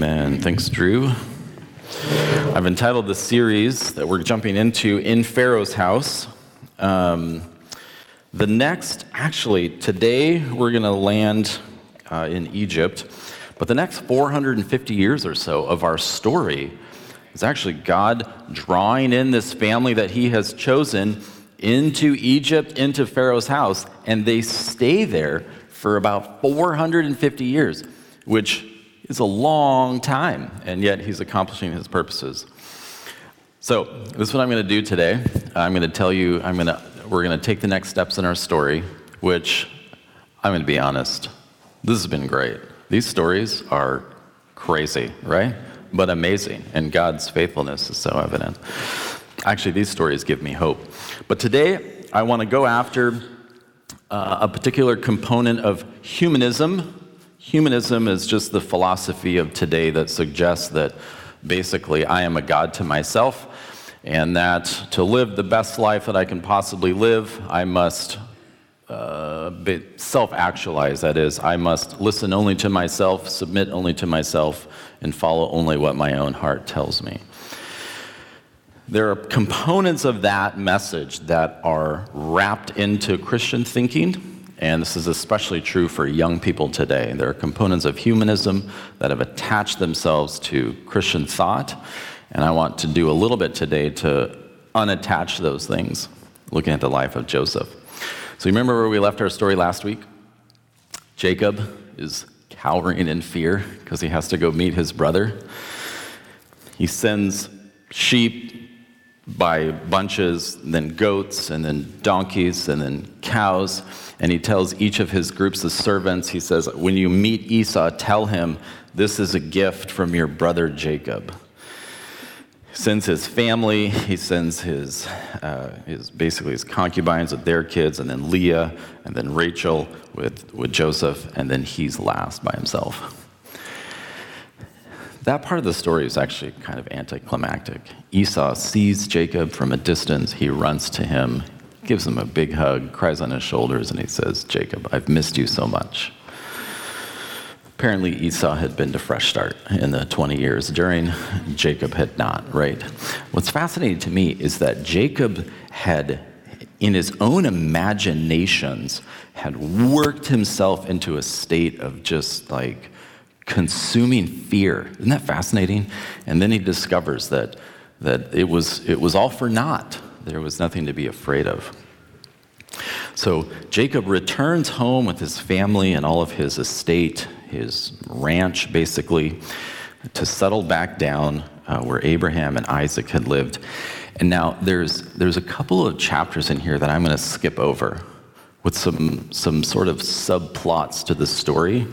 Amen. Thanks, Drew. I've entitled the series that we're jumping into, In Pharaoh's House. Today we're going to land in Egypt, but the next 450 years or so of our story is actually God drawing in this family that he has chosen into Egypt, into Pharaoh's house, and they stay there for about 450 years, which is a long time, and yet he's accomplishing his purposes. So this is what I'm going to do today. We're going to take the next steps in our story, which I'm going to be honest, this has been great. These stories are crazy, right? But amazing, and God's faithfulness is so evident. Actually, these stories give me hope. But today, I want to go after a particular component of humanism. Humanism is just the philosophy of today that suggests that basically I am a god to myself, and that to live the best life that I can possibly live, I must self-actualize. That is, I must listen only to myself, submit only to myself, and follow only what my own heart tells me. There are components of that message that are wrapped into Christian thinking, and this is especially true for young people today. There are components of humanism that have attached themselves to Christian thought, and I want to do a little bit today to unattach those things, looking at the life of Joseph. So you remember where we left our story last week? Jacob is cowering in fear because he has to go meet his brother. He sends sheep by bunches, then goats, and then donkeys, and then cows. And he tells each of his groups of servants, he says, when you meet Esau, tell him, this is a gift from your brother Jacob. He sends his family, he sends his concubines with their kids, and then Leah, and then Rachel with Joseph, and then he's last by himself. That part of the story is actually kind of anticlimactic. Esau sees Jacob from a distance. He runs to him, gives him a big hug, cries on his shoulders, and he says, Jacob, I've missed you so much. Apparently, Esau had been to Fresh Start in the 20 years during. Jacob had not, right? What's fascinating to me is that Jacob had, in his own imaginations, had worked himself into a state of just like, consuming fear. Isn't that fascinating? And then he discovers that it was all for naught. There was nothing to be afraid of. So Jacob returns home with his family and all of his estate, his ranch basically, to settle back down where Abraham and Isaac had lived. And now there's a couple of chapters in here that I'm going to skip over with some sort of subplots to the story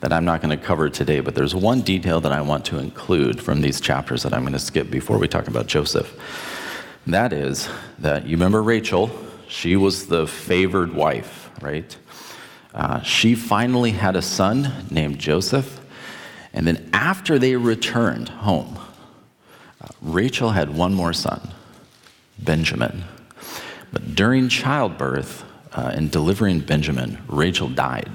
that I'm not going to cover today, but there's one detail that I want to include from these chapters that I'm going to skip before we talk about Joseph. That is that you remember Rachel, she was the favored wife, right? She finally had a son named Joseph, and then after they returned home, Rachel had one more son, Benjamin. But during childbirth and delivering Benjamin, Rachel died.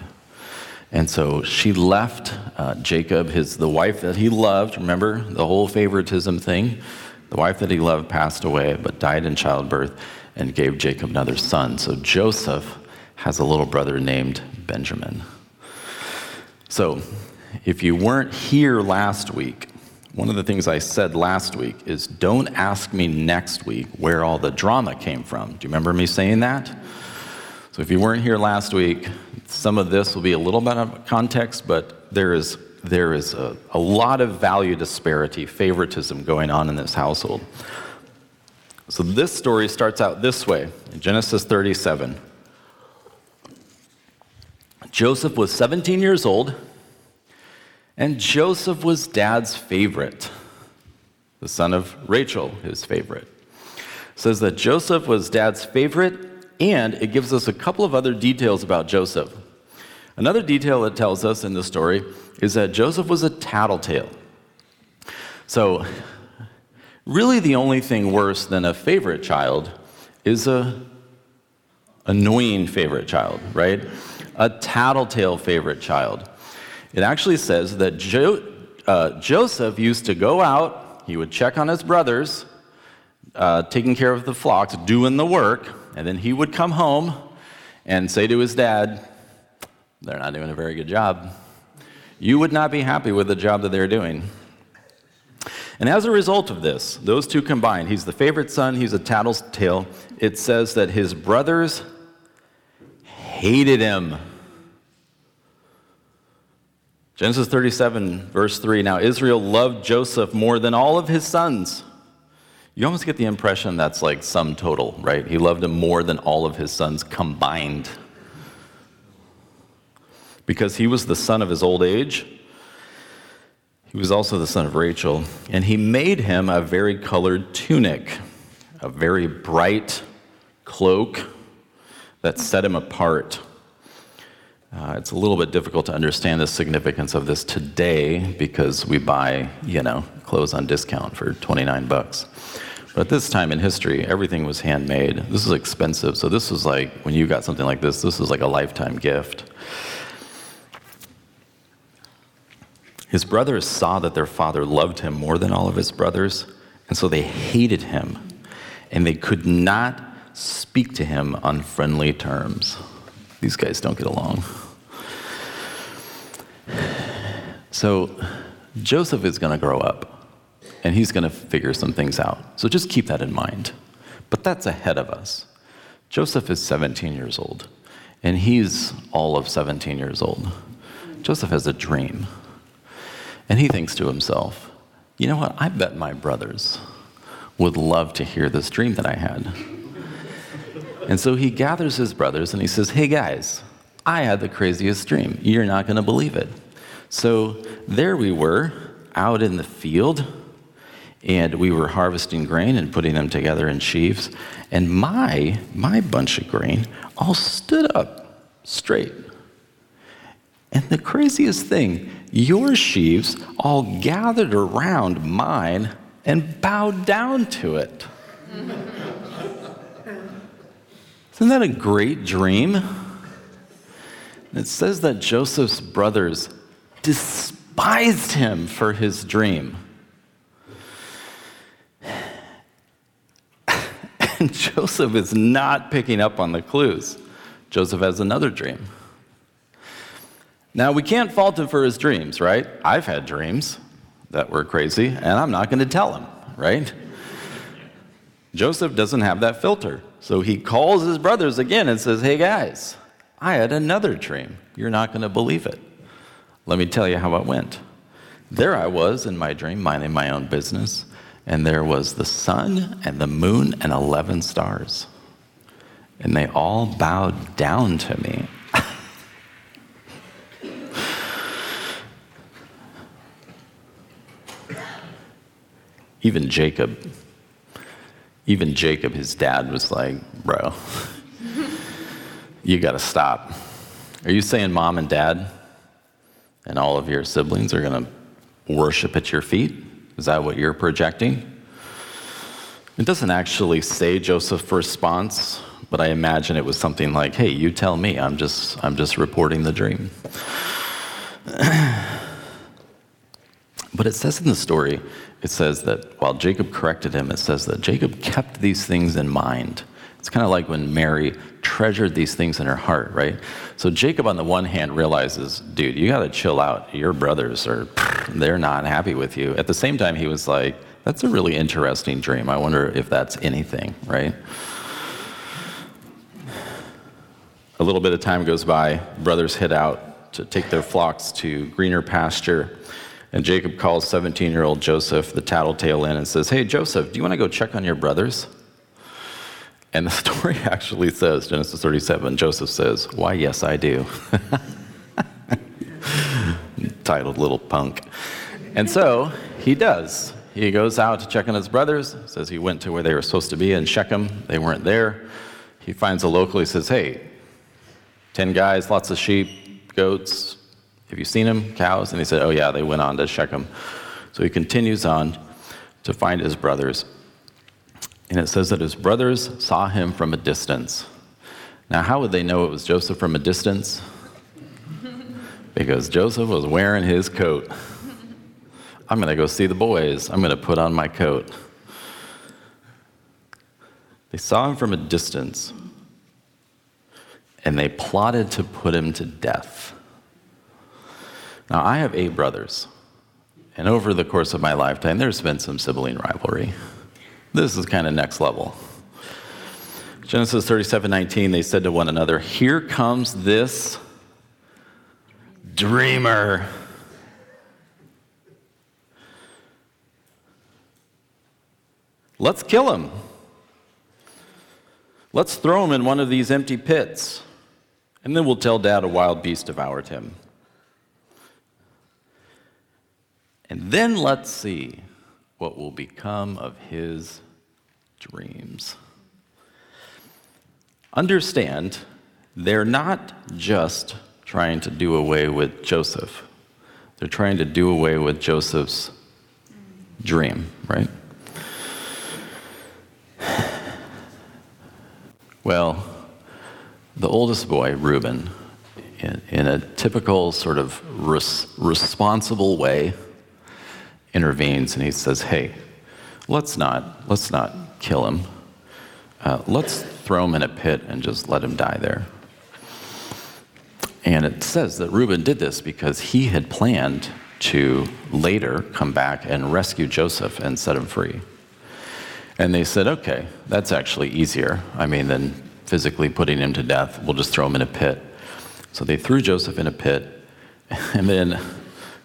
And so she left Jacob, the wife that he loved. Remember the whole favoritism thing? The wife that he loved passed away, but died in childbirth and gave Jacob another son. So Joseph has a little brother named Benjamin. So if you weren't here last week, one of the things I said last week is don't ask me next week where all the drama came from. Do you remember me saying that? So if you weren't here last week, some of this will be a little bit out of context, but there is a lot of value disparity, favoritism going on in this household. So this story starts out this way, in Genesis 37. Joseph was 17 years old, and Joseph was dad's favorite, the son of Rachel, his favorite. It says that Joseph was dad's favorite, and it gives us a couple of other details about Joseph. Another detail it tells us in the story is that Joseph was a tattletale. So really the only thing worse than a favorite child is an annoying favorite child, right? A tattletale favorite child. It actually says that Joseph used to go out, he would check on his brothers, taking care of the flocks, doing the work, and then he would come home and say to his dad, they're not doing a very good job. You would not be happy with the job that they're doing. And as a result of this, those two combined, he's the favorite son, he's a tattletale. It says that his brothers hated him. Genesis 37, verse 3, now Israel loved Joseph more than all of his sons. You almost get the impression that's like sum total, right? He loved him more than all of his sons combined. Because he was the son of his old age. He was also the son of Rachel, and he made him a varicolored tunic, a very bright cloak that set him apart. It's a little bit difficult to understand the significance of this today because we buy, clothes on discount for $29. But at this time in history, everything was handmade. This is expensive, so this was like, when you got something like this was like a lifetime gift. His brothers saw that their father loved him more than all of his brothers, and so they hated him, and they could not speak to him on friendly terms. These guys don't get along. So Joseph is going to grow up, and he's going to figure some things out. So just keep that in mind. But that's ahead of us. Joseph is 17 years old, and he's all of 17 years old. Joseph has a dream. And he thinks to himself, you know what, I bet my brothers would love to hear this dream that I had. And so he gathers his brothers and he says, hey guys, I had the craziest dream. You're not going to believe it. So there we were out in the field and we were harvesting grain and putting them together in sheaves. And my bunch of grain all stood up straight. And the craziest thing, your sheaves all gathered around mine and bowed down to it. Isn't that a great dream? It says that Joseph's brothers despised him for his dream. And Joseph is not picking up on the clues. Joseph has another dream. Now, we can't fault him for his dreams, right? I've had dreams that were crazy, and I'm not going to tell him, right? Joseph doesn't have that filter. So he calls his brothers again and says, hey, guys, I had another dream. You're not going to believe it. Let me tell you how it went. There I was in my dream, minding my own business, and there was the sun and the moon and 11 stars. And they all bowed down to me. Even Jacob, his dad, was like, bro, you got to stop. Are you saying mom and dad and all of your siblings are going to worship at your feet? Is that what you're projecting? It doesn't actually say Joseph's response, but I imagine it was something like, hey, you tell me. I'm just reporting the dream. But it says in the story, it says that while Jacob corrected him, it says that Jacob kept these things in mind. It's kind of like when Mary treasured these things in her heart, right? So Jacob, on the one hand, realizes, dude, you got to chill out. Your brothers they're not happy with you. At the same time, he was like, that's a really interesting dream. I wonder if that's anything, right? A little bit of time goes by. Brothers head out to take their flocks to greener pasture. And Jacob calls 17-year-old Joseph, the tattletale, in and says, hey, Joseph, do you want to go check on your brothers? And the story actually says, Genesis 37, Joseph says, why, yes, I do. Titled little punk. And so he does. He goes out to check on his brothers. Says he went to where they were supposed to be in Shechem. They weren't there. He finds a local. He says, hey, 10 guys, lots of sheep, goats. Have you seen them? Cows? And he said, oh yeah, they went on to Shechem. So he continues on to find his brothers. And it says that his brothers saw him from a distance. Now, how would they know it was Joseph from a distance? Because Joseph was wearing his coat. I'm going to go see the boys. I'm going to put on my coat. They saw him from a distance, and they plotted to put him to death. Now, I have 8 brothers, and over the course of my lifetime, there's been some sibling rivalry. This is kind of next level. Genesis 37:19, they said to one another, "Here comes this dreamer." Let's kill him. Let's throw him in one of these empty pits, and then we'll tell Dad a wild beast devoured him. And then let's see what will become of his dreams. Understand, they're not just trying to do away with Joseph. They're trying to do away with Joseph's dream, right? Well, the oldest boy, Reuben, in a typical sort of responsible way, intervenes and he says, "Hey, let's not kill him. Let's throw him in a pit and just let him die there." And it says that Reuben did this because he had planned to later come back and rescue Joseph and set him free. And they said, "Okay, that's actually easier. I mean, than physically putting him to death, we'll just throw him in a pit." So they threw Joseph in a pit, and then,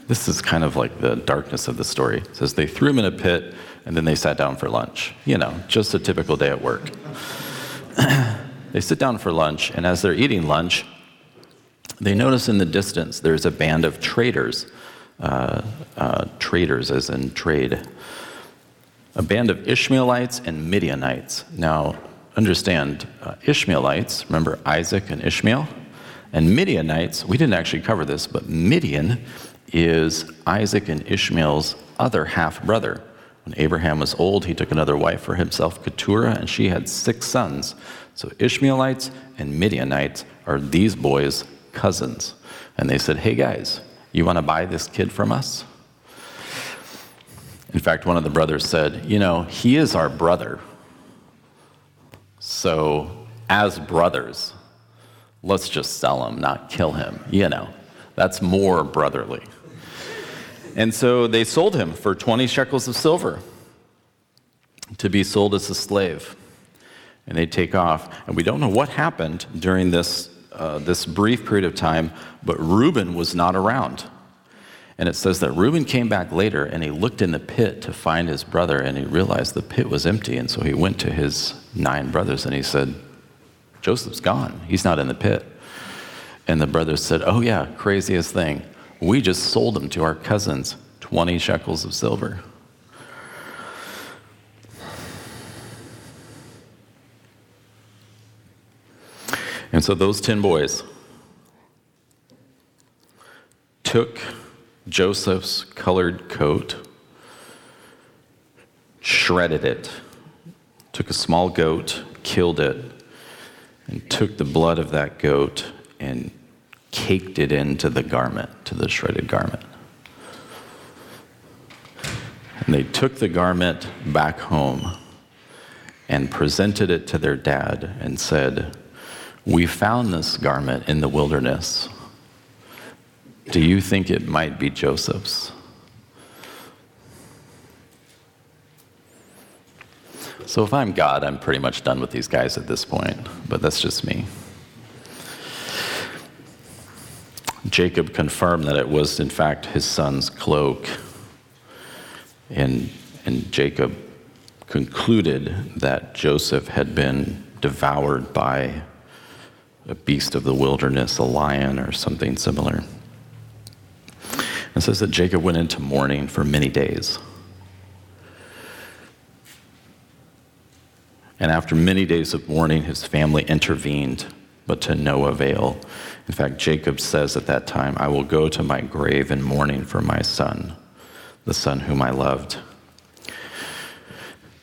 this is kind of like the darkness of the story. It says they threw him in a pit, and then they sat down for lunch. You know, just a typical day at work. They sit down for lunch, and as they're eating lunch, they notice in the distance there's a band of traders. Traders as in trade. A band of Ishmaelites and Midianites. Now, understand, Ishmaelites, remember Isaac and Ishmael? And Midianites, we didn't actually cover this, but Midian is Isaac and Ishmael's other half-brother. When Abraham was old, he took another wife for himself, Keturah, and she had 6 sons. So Ishmaelites and Midianites are these boys' cousins. And they said, "Hey guys, you want to buy this kid from us?" In fact, one of the brothers said, "You know, he is our brother. So as brothers, let's just sell him, not kill him. You know, that's more brotherly." And so they sold him for 20 shekels of silver to be sold as a slave. And they take off. And we don't know what happened during this brief period of time, but Reuben was not around. And it says that Reuben came back later, and he looked in the pit to find his brother, and he realized the pit was empty. And so he went to his 9 brothers, and he said, "Joseph's gone. He's not in the pit." And the brothers said, "Oh yeah, craziest thing. We just sold him to our cousins, 20 shekels of silver." And so those 10 boys took Joseph's colored coat, shredded it, took a small goat, killed it, and took the blood of that goat and caked it into the garment, to the shredded garment. And they took the garment back home and presented it to their dad and said, "We found this garment in the wilderness. Do you think it might be Joseph's?" So if I'm God, I'm pretty much done with these guys at this point, but that's just me. Jacob confirmed that it was, in fact, his son's cloak. And Jacob concluded that Joseph had been devoured by a beast of the wilderness, a lion, or something similar. It says that Jacob went into mourning for many days. And after many days of mourning, his family intervened, but to no avail. In fact, Jacob says at that time, "I will go to my grave in mourning for my son, the son whom I loved."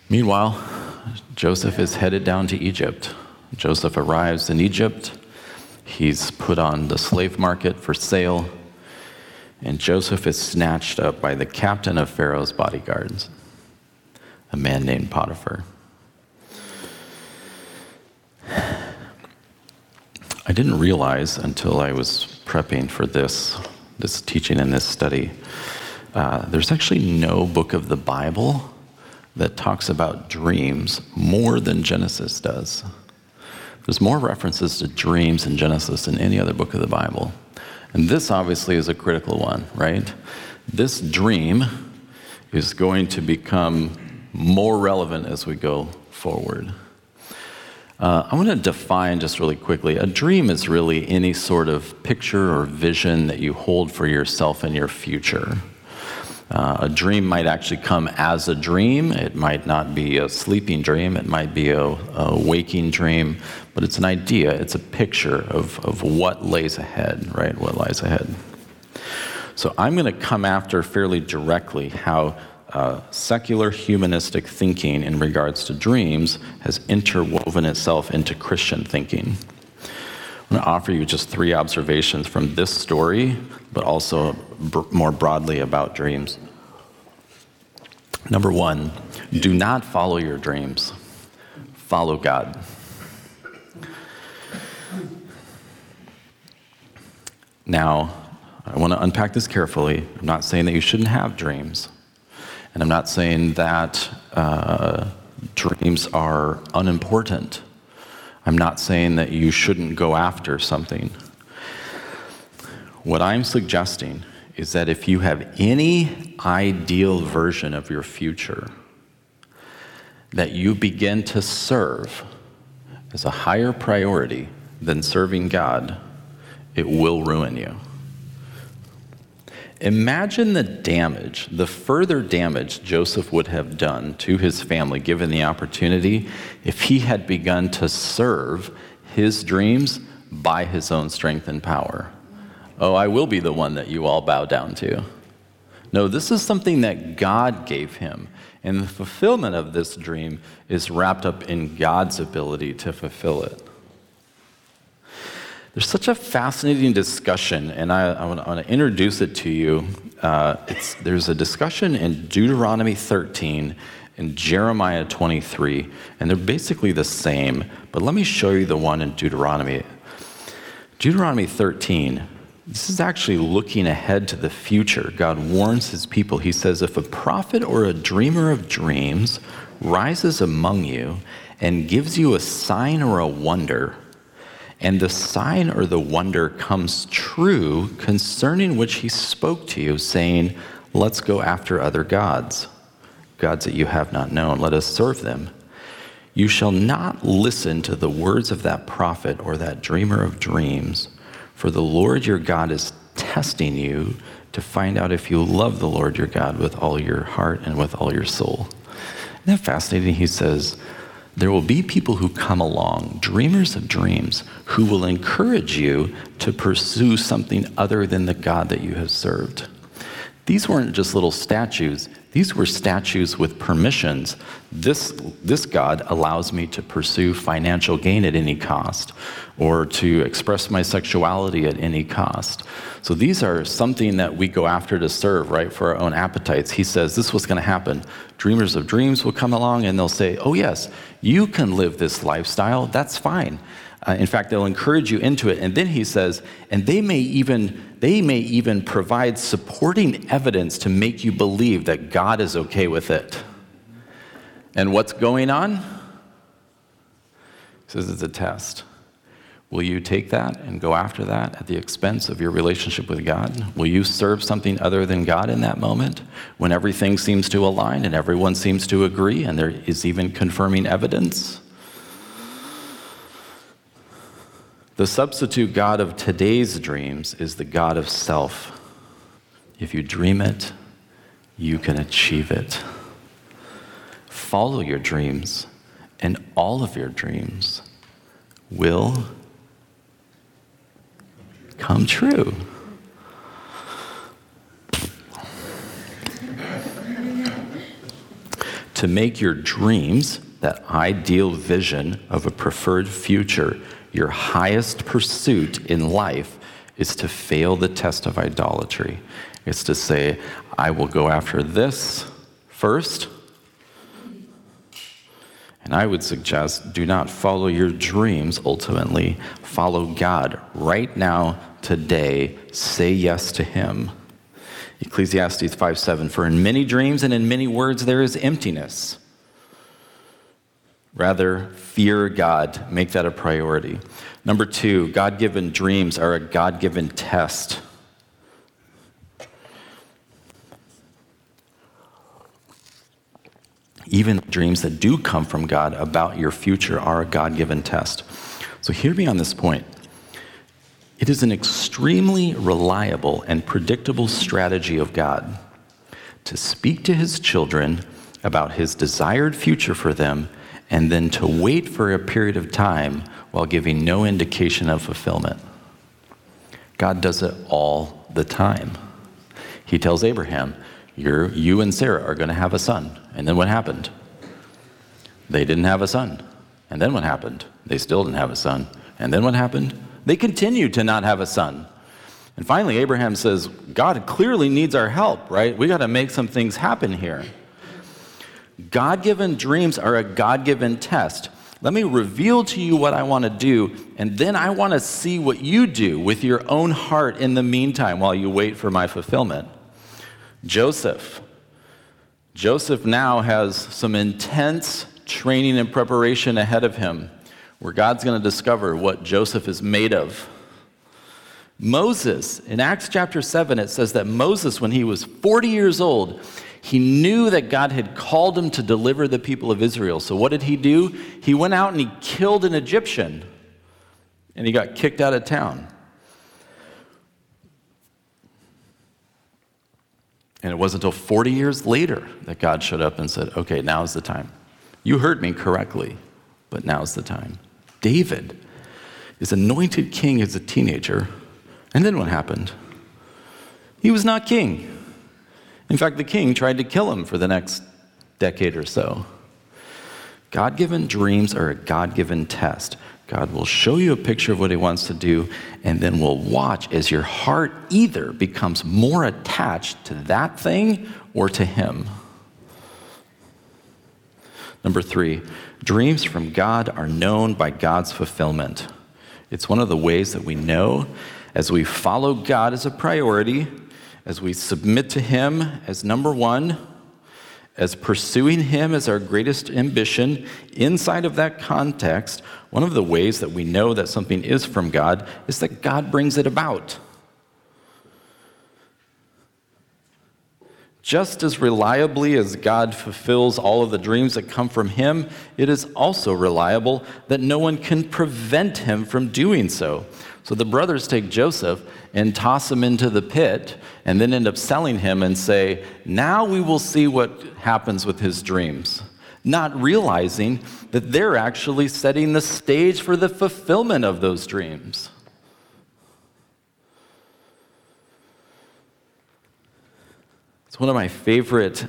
Meanwhile, Joseph is headed down to Egypt. Joseph arrives in Egypt. He's put on the slave market for sale. and Joseph is snatched up by the captain of Pharaoh's bodyguards, a man named Potiphar. I didn't realize until I was prepping for this teaching and this study, there's actually no book of the Bible that talks about dreams more than Genesis does. There's more references to dreams in Genesis than any other book of the Bible. And this obviously is a critical one, right? This dream is going to become more relevant as we go forward. I want to define just really quickly, a dream is really any sort of picture or vision that you hold for yourself in your future. A dream might actually come as a dream. It might not be a sleeping dream. It might be a waking dream. But it's an idea. It's a picture of what lays ahead, right? What lies ahead. So I'm going to come after fairly directly how secular humanistic thinking in regards to dreams has interwoven itself into Christian thinking. I'm going to offer you just three observations from this story, but also more broadly about dreams. Number one, do not follow your dreams. Follow God. Now, I want to unpack this carefully. I'm not saying that you shouldn't have dreams. And I'm not saying that dreams are unimportant. I'm not saying that you shouldn't go after something. What I'm suggesting is that if you have any ideal version of your future, that you begin to serve as a higher priority than serving God, it will ruin you. Imagine the damage, the further damage Joseph would have done to his family given the opportunity if he had begun to serve his dreams by his own strength and power. Oh, I will be the one that you all bow down to. No, this is something that God gave him, and the fulfillment of this dream is wrapped up in God's ability to fulfill it. There's such a fascinating discussion, and I want to introduce it to you. There's a discussion in Deuteronomy 13 and Jeremiah 23, and they're basically the same, but let me show you the one in Deuteronomy. Deuteronomy 13, this is actually looking ahead to the future. God warns his people. He says, if a prophet or a dreamer of dreams rises among you and gives you a sign or a wonder, and the sign or the wonder comes true concerning which he spoke to you, saying, let's go after other gods, gods that you have not known. Let us serve them. You shall not listen to the words of that prophet or that dreamer of dreams, for the Lord your God is testing you to find out if you love the Lord your God with all your heart and with all your soul. Isn't that fascinating? He says, there will be people who come along, dreamers of dreams, who will encourage you to pursue something other than the God that you have served. These weren't just little statues. These were statues with permissions. This God allows me to pursue financial gain at any cost, or to express my sexuality at any cost. So these are something that we go after to serve, right, for our own appetites. He says this was going to happen. Dreamers of dreams will come along and they'll say, oh yes, you can live this lifestyle. That's fine. In fact, they'll encourage you into it. And then he says, and they may even provide supporting evidence to make you believe that God is okay with it. And what's going on? He says it's a test. Will you take that and go after that at the expense of your relationship with God? Will you serve something other than God in that moment when everything seems to align and everyone seems to agree and there is even confirming evidence? The substitute God of today's dreams is the God of self. If you dream it, you can achieve it. Follow your dreams, and all of your dreams will come true. To make your dreams, that ideal vision of a preferred future, your highest pursuit in life, is to fail the test of idolatry It's to say, I will go after this first. And I would suggest, do not follow your dreams ultimately. Follow God right now, today. Say yes to him. Ecclesiastes 5:7, for in many dreams and in many words there is emptiness. Rather, fear God. Make that a priority. Number two, God-given dreams are a God-given test. Even dreams that do come from God about your future are a God-given test. So hear me on this point. It is an extremely reliable and predictable strategy of God to speak to his children about his desired future for them and then to wait for a period of time while giving no indication of fulfillment. God does it all the time. He tells Abraham, you and Sarah are going to have a son. And then what happened? They didn't have a son. And then what happened? They still didn't have a son. And then what happened? They continued to not have a son. And finally, Abraham says, God clearly needs our help, right? We got to make some things happen here. God-given dreams are a God-given test. Let me reveal to you what I want to do, and then I want to see what you do with your own heart in the meantime while you wait for my fulfillment. Joseph now has some intense training and preparation ahead of him where God's going to discover what Joseph is made of. Moses, in Acts chapter 7, it says that Moses, when he was 40 years old, he knew that God had called him to deliver the people of Israel. So what did he do? He went out and he killed an Egyptian, and he got kicked out of town. And it wasn't until 40 years later that God showed up and said, okay, now's the time. You heard me correctly, but now's the time. David is anointed king as a teenager. And then what happened? He was not king. In fact, the king tried to kill him for the next decade or so. God-given dreams are a God-given test. God will show you a picture of what he wants to do, and then we'll watch as your heart either becomes more attached to that thing or to him. Number three, dreams from God are known by God's fulfillment. It's one of the ways that we know as we follow God as a priority, as we submit to him as number one, as pursuing him as our greatest ambition. Inside of that context, one of the ways that we know that something is from God is that God brings it about. Just as reliably as God fulfills all of the dreams that come from him, it is also reliable that no one can prevent him from doing so. So the brothers take Joseph and toss him into the pit and then end up selling him and say, now we will see what happens with his dreams, not realizing that they're actually setting the stage for the fulfillment of those dreams. It's one of my favorite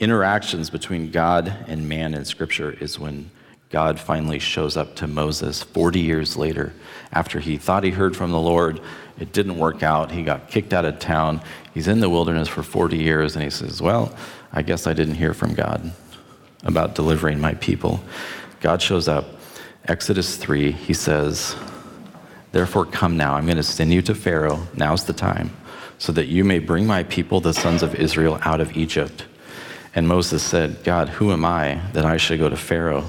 interactions between God and man in Scripture is when God finally shows up to Moses 40 years later after he thought he heard from the Lord. It didn't work out. He got kicked out of town. He's in the wilderness for 40 years, and he says, well, I guess I didn't hear from God about delivering my people. God shows up. Exodus 3, he says, therefore come now. I'm going to send you to Pharaoh. Now's the time, so that you may bring my people, the sons of Israel, out of Egypt. And Moses said, God, who am I that I should go to Pharaoh,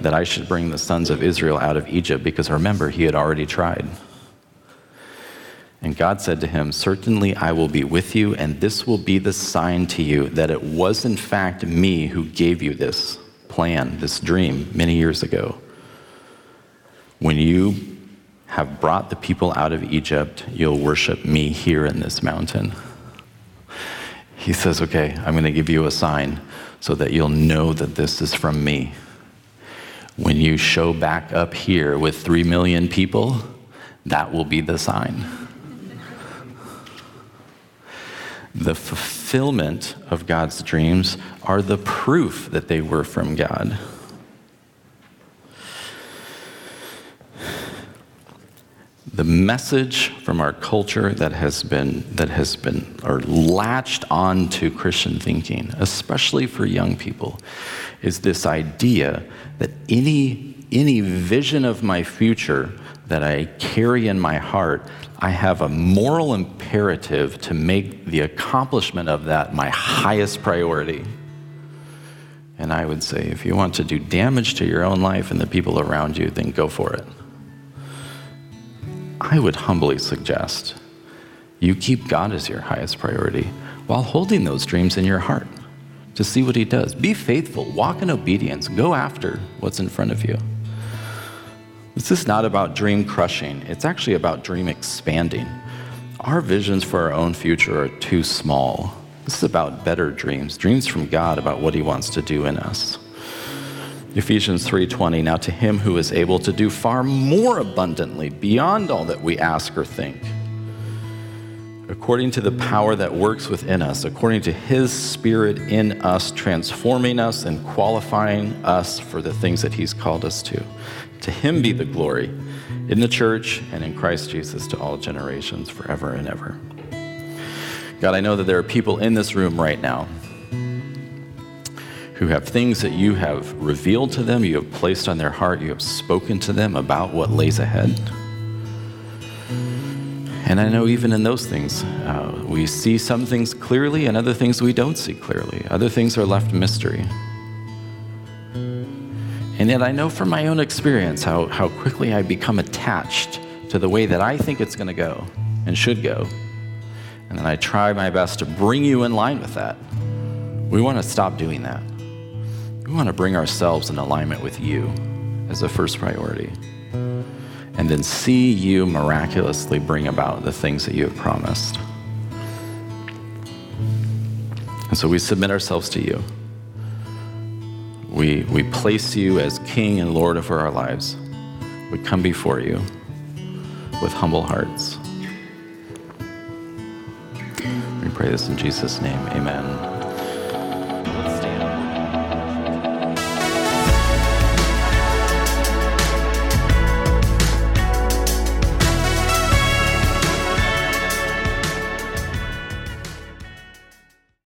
that I should bring the sons of Israel out of Egypt? Because remember, he had already tried. And God said to him, certainly I will be with you, and this will be the sign to you that it was in fact me who gave you this plan, this dream, many years ago. When you have brought the people out of Egypt, you'll worship me here in this mountain. He says, okay, I'm going to give you a sign so that you'll know that this is from me. When you show back up here with 3 million people, that will be the sign. The fulfillment of God's dreams are the proof that they were from God. The message from our culture that has been latched onto Christian thinking, especially for young people, is this idea that any vision of my future that I carry in my heart, I have a moral imperative to make the accomplishment of that my highest priority. And I would say, if you want to do damage to your own life and the people around you, then go for it. I would humbly suggest you keep God as your highest priority while holding those dreams in your heart to see what he does. Be faithful, walk in obedience, go after what's in front of you. This is not about dream crushing. It's actually about dream expanding. Our visions for our own future are too small. This is about better dreams, dreams from God about what he wants to do in us. Ephesians 3:20, now to him who is able to do far more abundantly beyond all that we ask or think, according to the power that works within us, according to his spirit in us, transforming us and qualifying us for the things that he's called us to. To him be the glory in the church and in Christ Jesus to all generations forever and ever. God, I know that there are people in this room right now who have things that you have revealed to them, you have placed on their heart, you have spoken to them about what lays ahead. And I know even in those things, we see some things clearly and other things we don't see clearly. Other things are left mystery. And yet I know from my own experience how quickly I become attached to the way that I think it's gonna go and should go. And then I try my best to bring you in line with that. We wanna stop doing that. We want to bring ourselves in alignment with you as a first priority, and then see you miraculously bring about the things that you have promised. And so we submit ourselves to you. We place you as King and Lord over our lives. We come before you with humble hearts. We pray this in Jesus' name, amen.